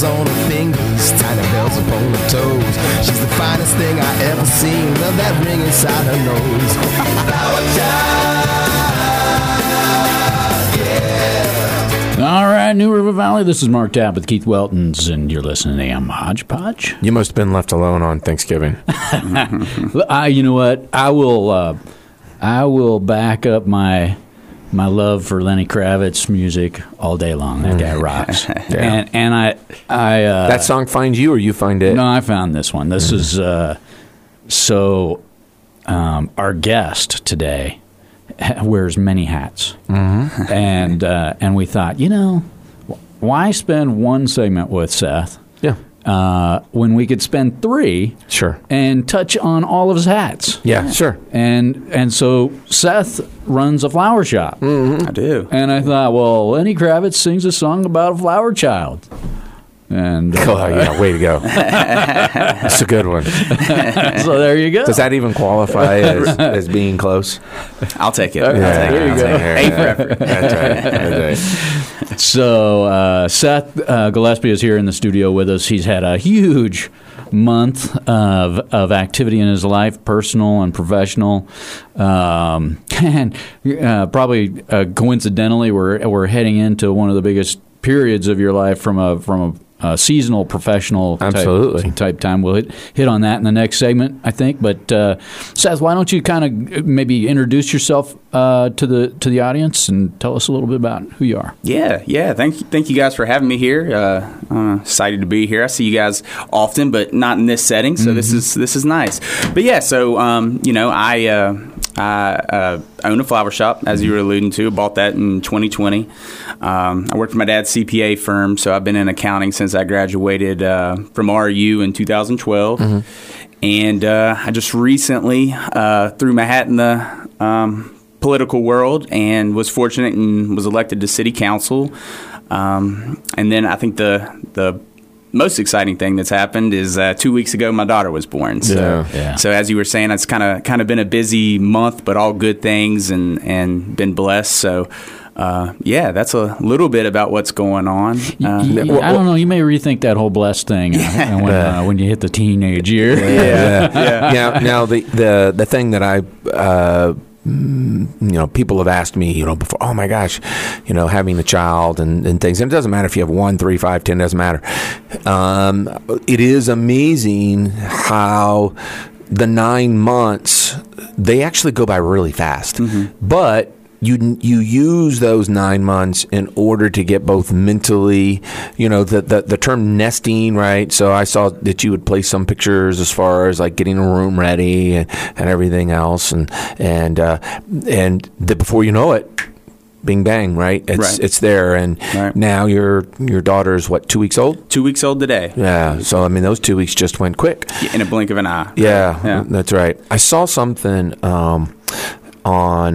bells on her fingers, tiny bells upon her toes. She's the finest thing I ever seen. Love that ring inside her nose. Flower child, yeah. All right, New River Valley, this is Mark Tapp with Keith Weltons, and you're listening to AM HodgePodge. You must have been left alone on Thanksgiving. You know what? I will back up my love for Lenny Kravitz music all day long. That guy rocks. Yeah. And I that song finds you, or you find it? No, I found this one. This is our guest today wears many hats, and we thought, why spend one segment with Seth? Yeah. When we could spend three, sure, and touch on all of his hats. Yeah, sure. And so Seth runs a flower shop. Mm-hmm. I do. And I thought, well, Lenny Kravitz sings a song about a flower child. And way to go. That's a good one. So there you go. Does that even qualify as being close? I'll take it. There you go. That's right. So Seth Gillespie is here in the studio with us. He's had a huge month of activity in his life, personal and professional, and probably coincidentally, we're heading into one of the biggest periods of your life from a seasonal professional type time. We'll hit on that in the next segment, I think. But Seth, why don't you kind of maybe introduce yourself to the audience and tell us a little bit about who you are? Yeah. Thank you guys for having me here. I'm excited to be here. I see you guys often, but not in this setting. So this is nice. But yeah, so I own a flower shop, as you were alluding to. Bought that in 2020. I worked for my dad's CPA firm, so I've been in accounting since I graduated from RU in 2012. And I just recently threw my hat in the political world and was fortunate and was elected to city council. And then I think the most exciting thing that's happened is 2 weeks ago my daughter was born. So as you were saying, it's kind of been a busy month, but all good things, and been blessed. So that's a little bit about what's going on. I don't know. You may rethink that whole blessed thing when you hit the teenage year. Now the thing that I people have asked me, before, oh my gosh, having a child and things. And it doesn't matter if you have 1, 3, 5, 10, doesn't matter. It is amazing how the 9 months, they actually go by really fast. But you use those 9 months in order to get both mentally, the term nesting, right? So I saw that you would place some pictures as far as like getting a room ready and everything else, and the, before you know it, bing bang, right? It's there, and right now your daughter is what, 2 weeks old? 2 weeks old today. Yeah. So I mean, those 2 weeks just went quick in a blink of an eye. Yeah. That's right. I saw something. On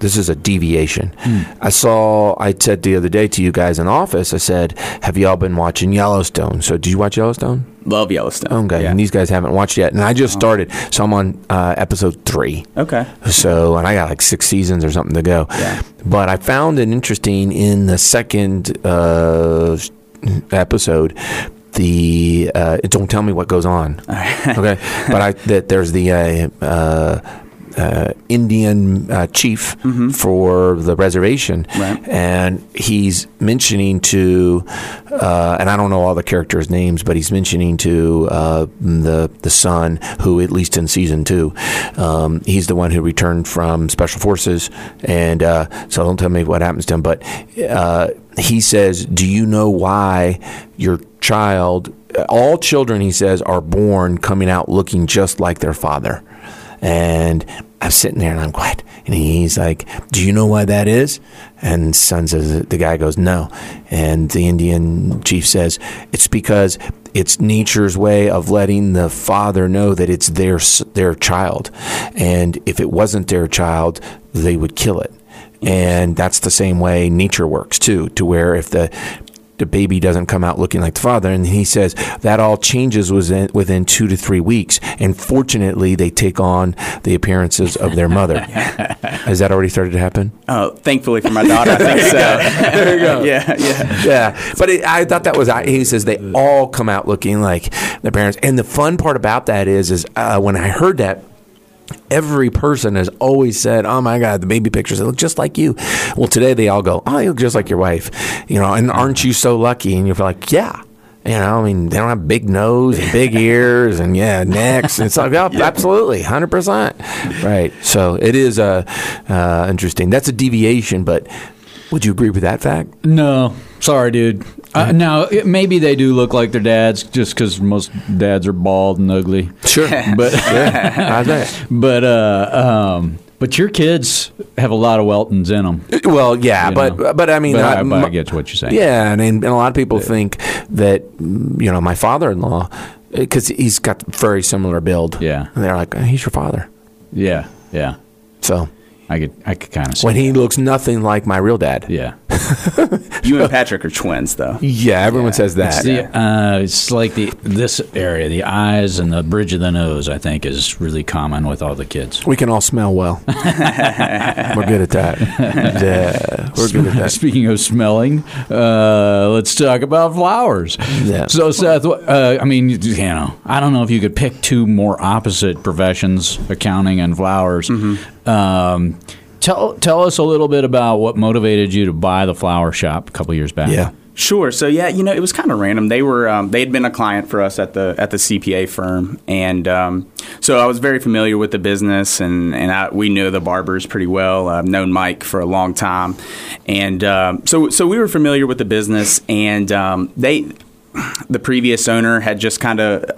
this is a deviation. I said the other day to you guys in office, I said, have y'all been watching Yellowstone? So do you watch Yellowstone? Love Yellowstone. Okay. Yeah. And these guys haven't watched yet. And I just started. So I'm on episode 3. Okay. So, and I got like 6 seasons or something to go. Yeah. But I found it interesting in the second episode, the don't tell me what goes on. Okay. But there's the Indian chief for the reservation, and he's mentioning to, and I don't know all the characters' names, but he's mentioning to the son, who at least in season 2, he's the one who returned from special forces, and so don't tell me what happens to him, but he says, do you know why your child, all children, he says, are born coming out looking just like their father? And I'm sitting there and I'm quiet. And he's like, do you know why that is? And son says, the guy goes, no. And the Indian chief says, it's because it's nature's way of letting the father know that it's their child. And if it wasn't their child, they would kill it. And that's the same way nature works too, to where if the the baby doesn't come out looking like the father. And he says that all changes within 2 to 3 weeks. And fortunately, they take on the appearances of their mother. Has that already started to happen? Oh, thankfully for my daughter, I think so. There you go. Yeah. But I thought that was, he says they all come out looking like their parents. And the fun part about that is when I heard that, every person has always said, oh, my God, the baby pictures, they look just like you. Well, today they all go, oh, you look just like your wife. You know, and aren't you so lucky? And you're like, yeah. You know, I mean, they don't have big nose and big ears and, necks. It's like, oh, absolutely, 100%. Right. So it is interesting. That's a deviation, but would you agree with that fact? No. Sorry, dude. Now, maybe they do look like their dads, just because most dads are bald and ugly. Sure, but but your kids have a lot of Weltons in them. Well, yeah, but I mean, I get what you're saying. Yeah, and a lot of people think that my father-in-law, because he's got a very similar build. Yeah, and they're like, he's your father. Yeah. So. I could kind of see when he looks nothing like my real dad. Yeah. You and Patrick are twins, though. Yeah, everyone says that. It's like this area, the eyes and the bridge of the nose, I think, is really common with all the kids. We can all smell well. We're good at that. Yeah, we're good at that. Speaking of smelling, let's talk about flowers. Yeah. So, Seth, I don't know if you could pick two more opposite professions, accounting and flowers. Mm-hmm. Tell us a little bit about what motivated you to buy the flower shop a couple years back. Yeah. Sure. So, it was kind of random. They were they had been a client for us at the CPA firm, and so I was very familiar with the business, and we knew the barbers pretty well. I've known Mike for a long time, and so we were familiar with the business, and the previous owner had just kind of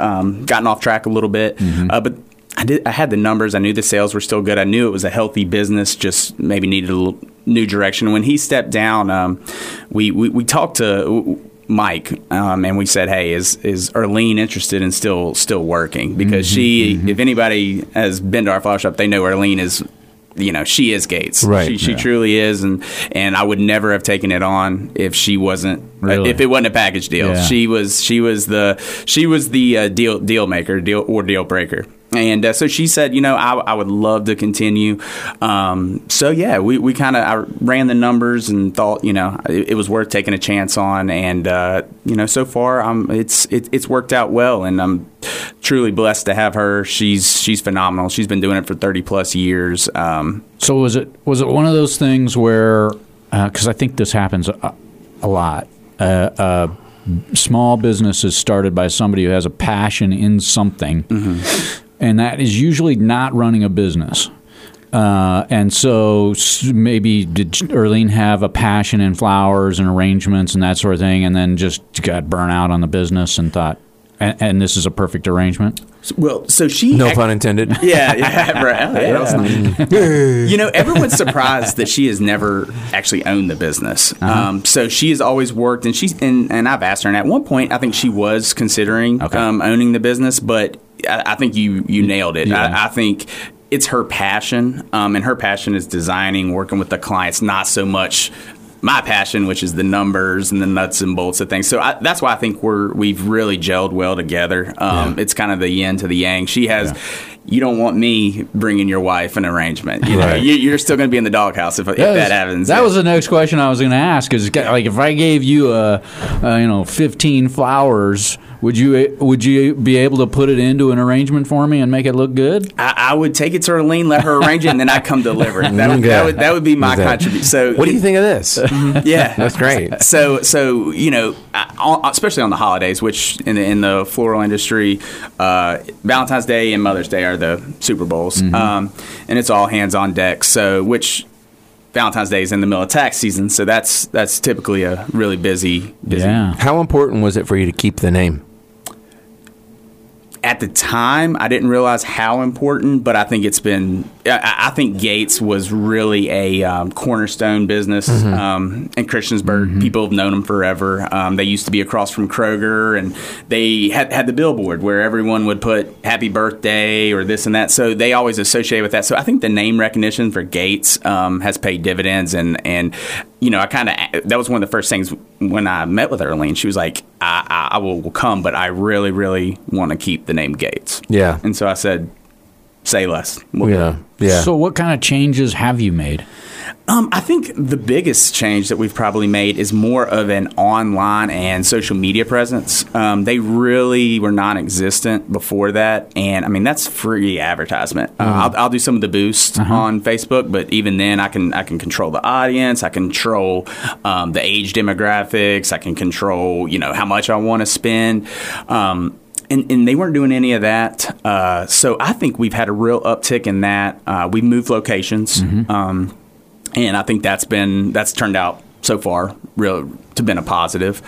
gotten off track a little bit, mm-hmm. But. I had the numbers. I knew the sales were still good. I knew it was a healthy business, just maybe needed a little new direction. When he stepped down, we talked to Mike, and we said, hey, is Earlene interested in still working? Because mm-hmm, she, mm-hmm. If anybody has been to our flower shop, they know Earlene is, she is Gates. Right. She truly is. And I would never have taken it on if she wasn't. Really? If it wasn't a package deal. Yeah. She was the deal breaker. And so she said, I would love to continue. We kind of ran the numbers and thought, it was worth taking a chance on. And, so far it's worked out well. And I'm truly blessed to have her. She's phenomenal. She's been doing it for 30 plus years. So was it one of those things where, because I think this happens a lot, small business is started by somebody who has a passion in something. Mm-hmm. And that is usually not running a business. And so maybe did Earlene have a passion in flowers and arrangements and that sort of thing, and then just got burnt out on the business and thought, and this is a perfect arrangement? Well, so she... No pun intended. Yeah, right. That was nice. Everyone's surprised that she has never actually owned the business. Uh-huh. So she has always worked, and she's and I've asked her, and at one point, I think she was considering owning the business, but... I think you nailed it. Yeah. I think it's her passion, and her passion is designing, working with the clients, not so much my passion, which is the numbers and the nuts and bolts of things. So that's why I think we've really gelled well together. It's kind of the yin to the yang. She has... Yeah. You don't want me bringing your wife an arrangement. Right. You're still going to be in the doghouse if that happens. That was the next question I was going to ask. Is if I gave you 15 flowers, would you be able to put it into an arrangement for me and make it look good? I would take it to Earlene, let her arrange it, and then I'd come deliver it. That would be my contribution. So, what do you think of this? Yeah, that's great. So especially on the holidays, which in the floral industry, Valentine's Day and Mother's Day are the Super Bowls, mm-hmm. And it's all hands on deck. So, which Valentine's Day is in the middle of tax season, so that's typically a really busy. Yeah. How important was it for you to keep the name? At the time, I didn't realize how important, but I think it's been I think Gates was really a cornerstone business in Christiansburg. Mm-hmm. People have known them forever. They used to be across from Kroger, and they had the billboard where everyone would put happy birthday or this and that. So they always associate with that. So I think the name recognition for Gates has paid dividends. And you know, I kind of, that was one of the first things when I met with Earlene. She was like, I will come, but I really, really want to keep the name Gates. Yeah. And so I said, say less. Yeah. So what kind of changes have you made? I think the biggest change that we've probably made is more of an online and social media presence. They really were non-existent before that. And, I mean, that's free advertisement. I'll do some of the boost on Facebook, but even then I can control the audience. I control the age demographics. I can control, you know, how much I want to spend. And they weren't doing any of that. So I think we've had a real uptick in that. We've moved locations. And I think that's turned out so far to been a positive.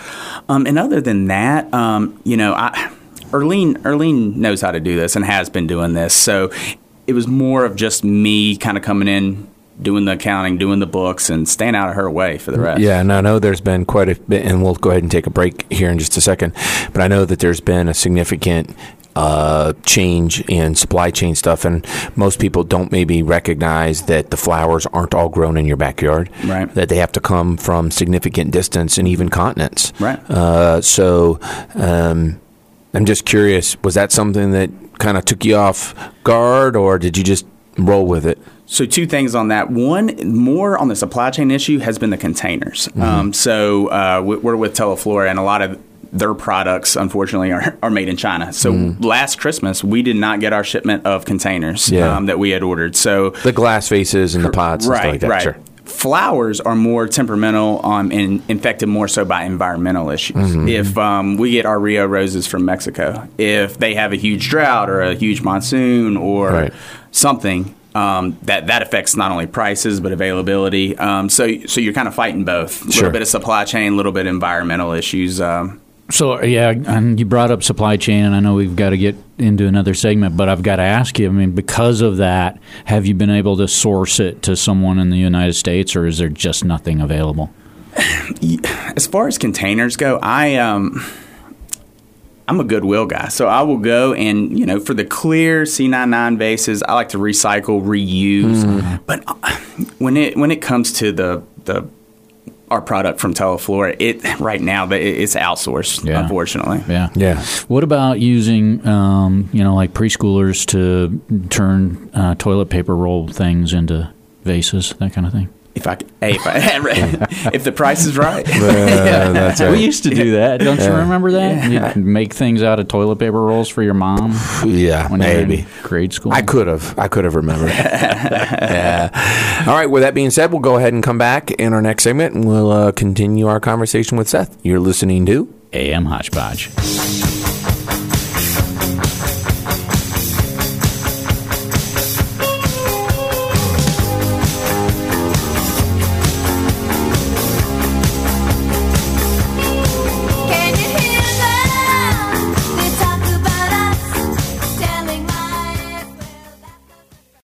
And other than that, you know, Earlene knows how to do this and has been doing this. So it was more of just me kind of coming in, doing the accounting, doing the books, and staying out of her way for the rest. Yeah, and I know there's been quite a bit, and we'll go ahead and take a break here in just a second, but I know that there's been a significant change in supply chain stuff, and most people don't maybe recognize that the flowers aren't all grown in your backyard, right? That they have to come from significant distance and even continents. Right. So I'm just curious, was that something that kind of took you off guard, or did you just roll with it? So two things on that. One, more on the supply chain issue has been the containers. So we're with Teleflora, and a lot of their products, unfortunately, are made in China. So last Christmas, we did not get our shipment of containers that we had ordered. So the glass vases and the pots and stuff like that. Right. Sure. Flowers are more temperamental and infected more so by environmental issues. If we get our Rio Roses from Mexico, if they have a huge drought or a huge monsoon or something, that affects not only prices but availability. So you're kind of fighting both. A little bit of supply chain, a little bit of environmental issues. So, yeah, and you brought up supply chain, and I know we've got to get into another segment, but I've got to ask you, I mean, because of that, have you been able to source it to someone in the United States, or is there just nothing available? As far as containers go, I'm a Goodwill guy, so I will go and, you know, for the clear C99 vases, I like to recycle, reuse. But when it comes to our product from Teleflora, it's outsourced, unfortunately. Yeah. What about using, like preschoolers to turn toilet paper roll things into vases, that kind of thing? If the price is right. That's right. We used to do that. Don't you remember that? Yeah. You'd make things out of toilet paper rolls for your mom. Yeah, maybe. Grade school. I could have remembered. Yeah. All right. With that being said, we'll go ahead and come back in our next segment, and we'll continue our conversation with Seth. You're listening to AM HodgePodge.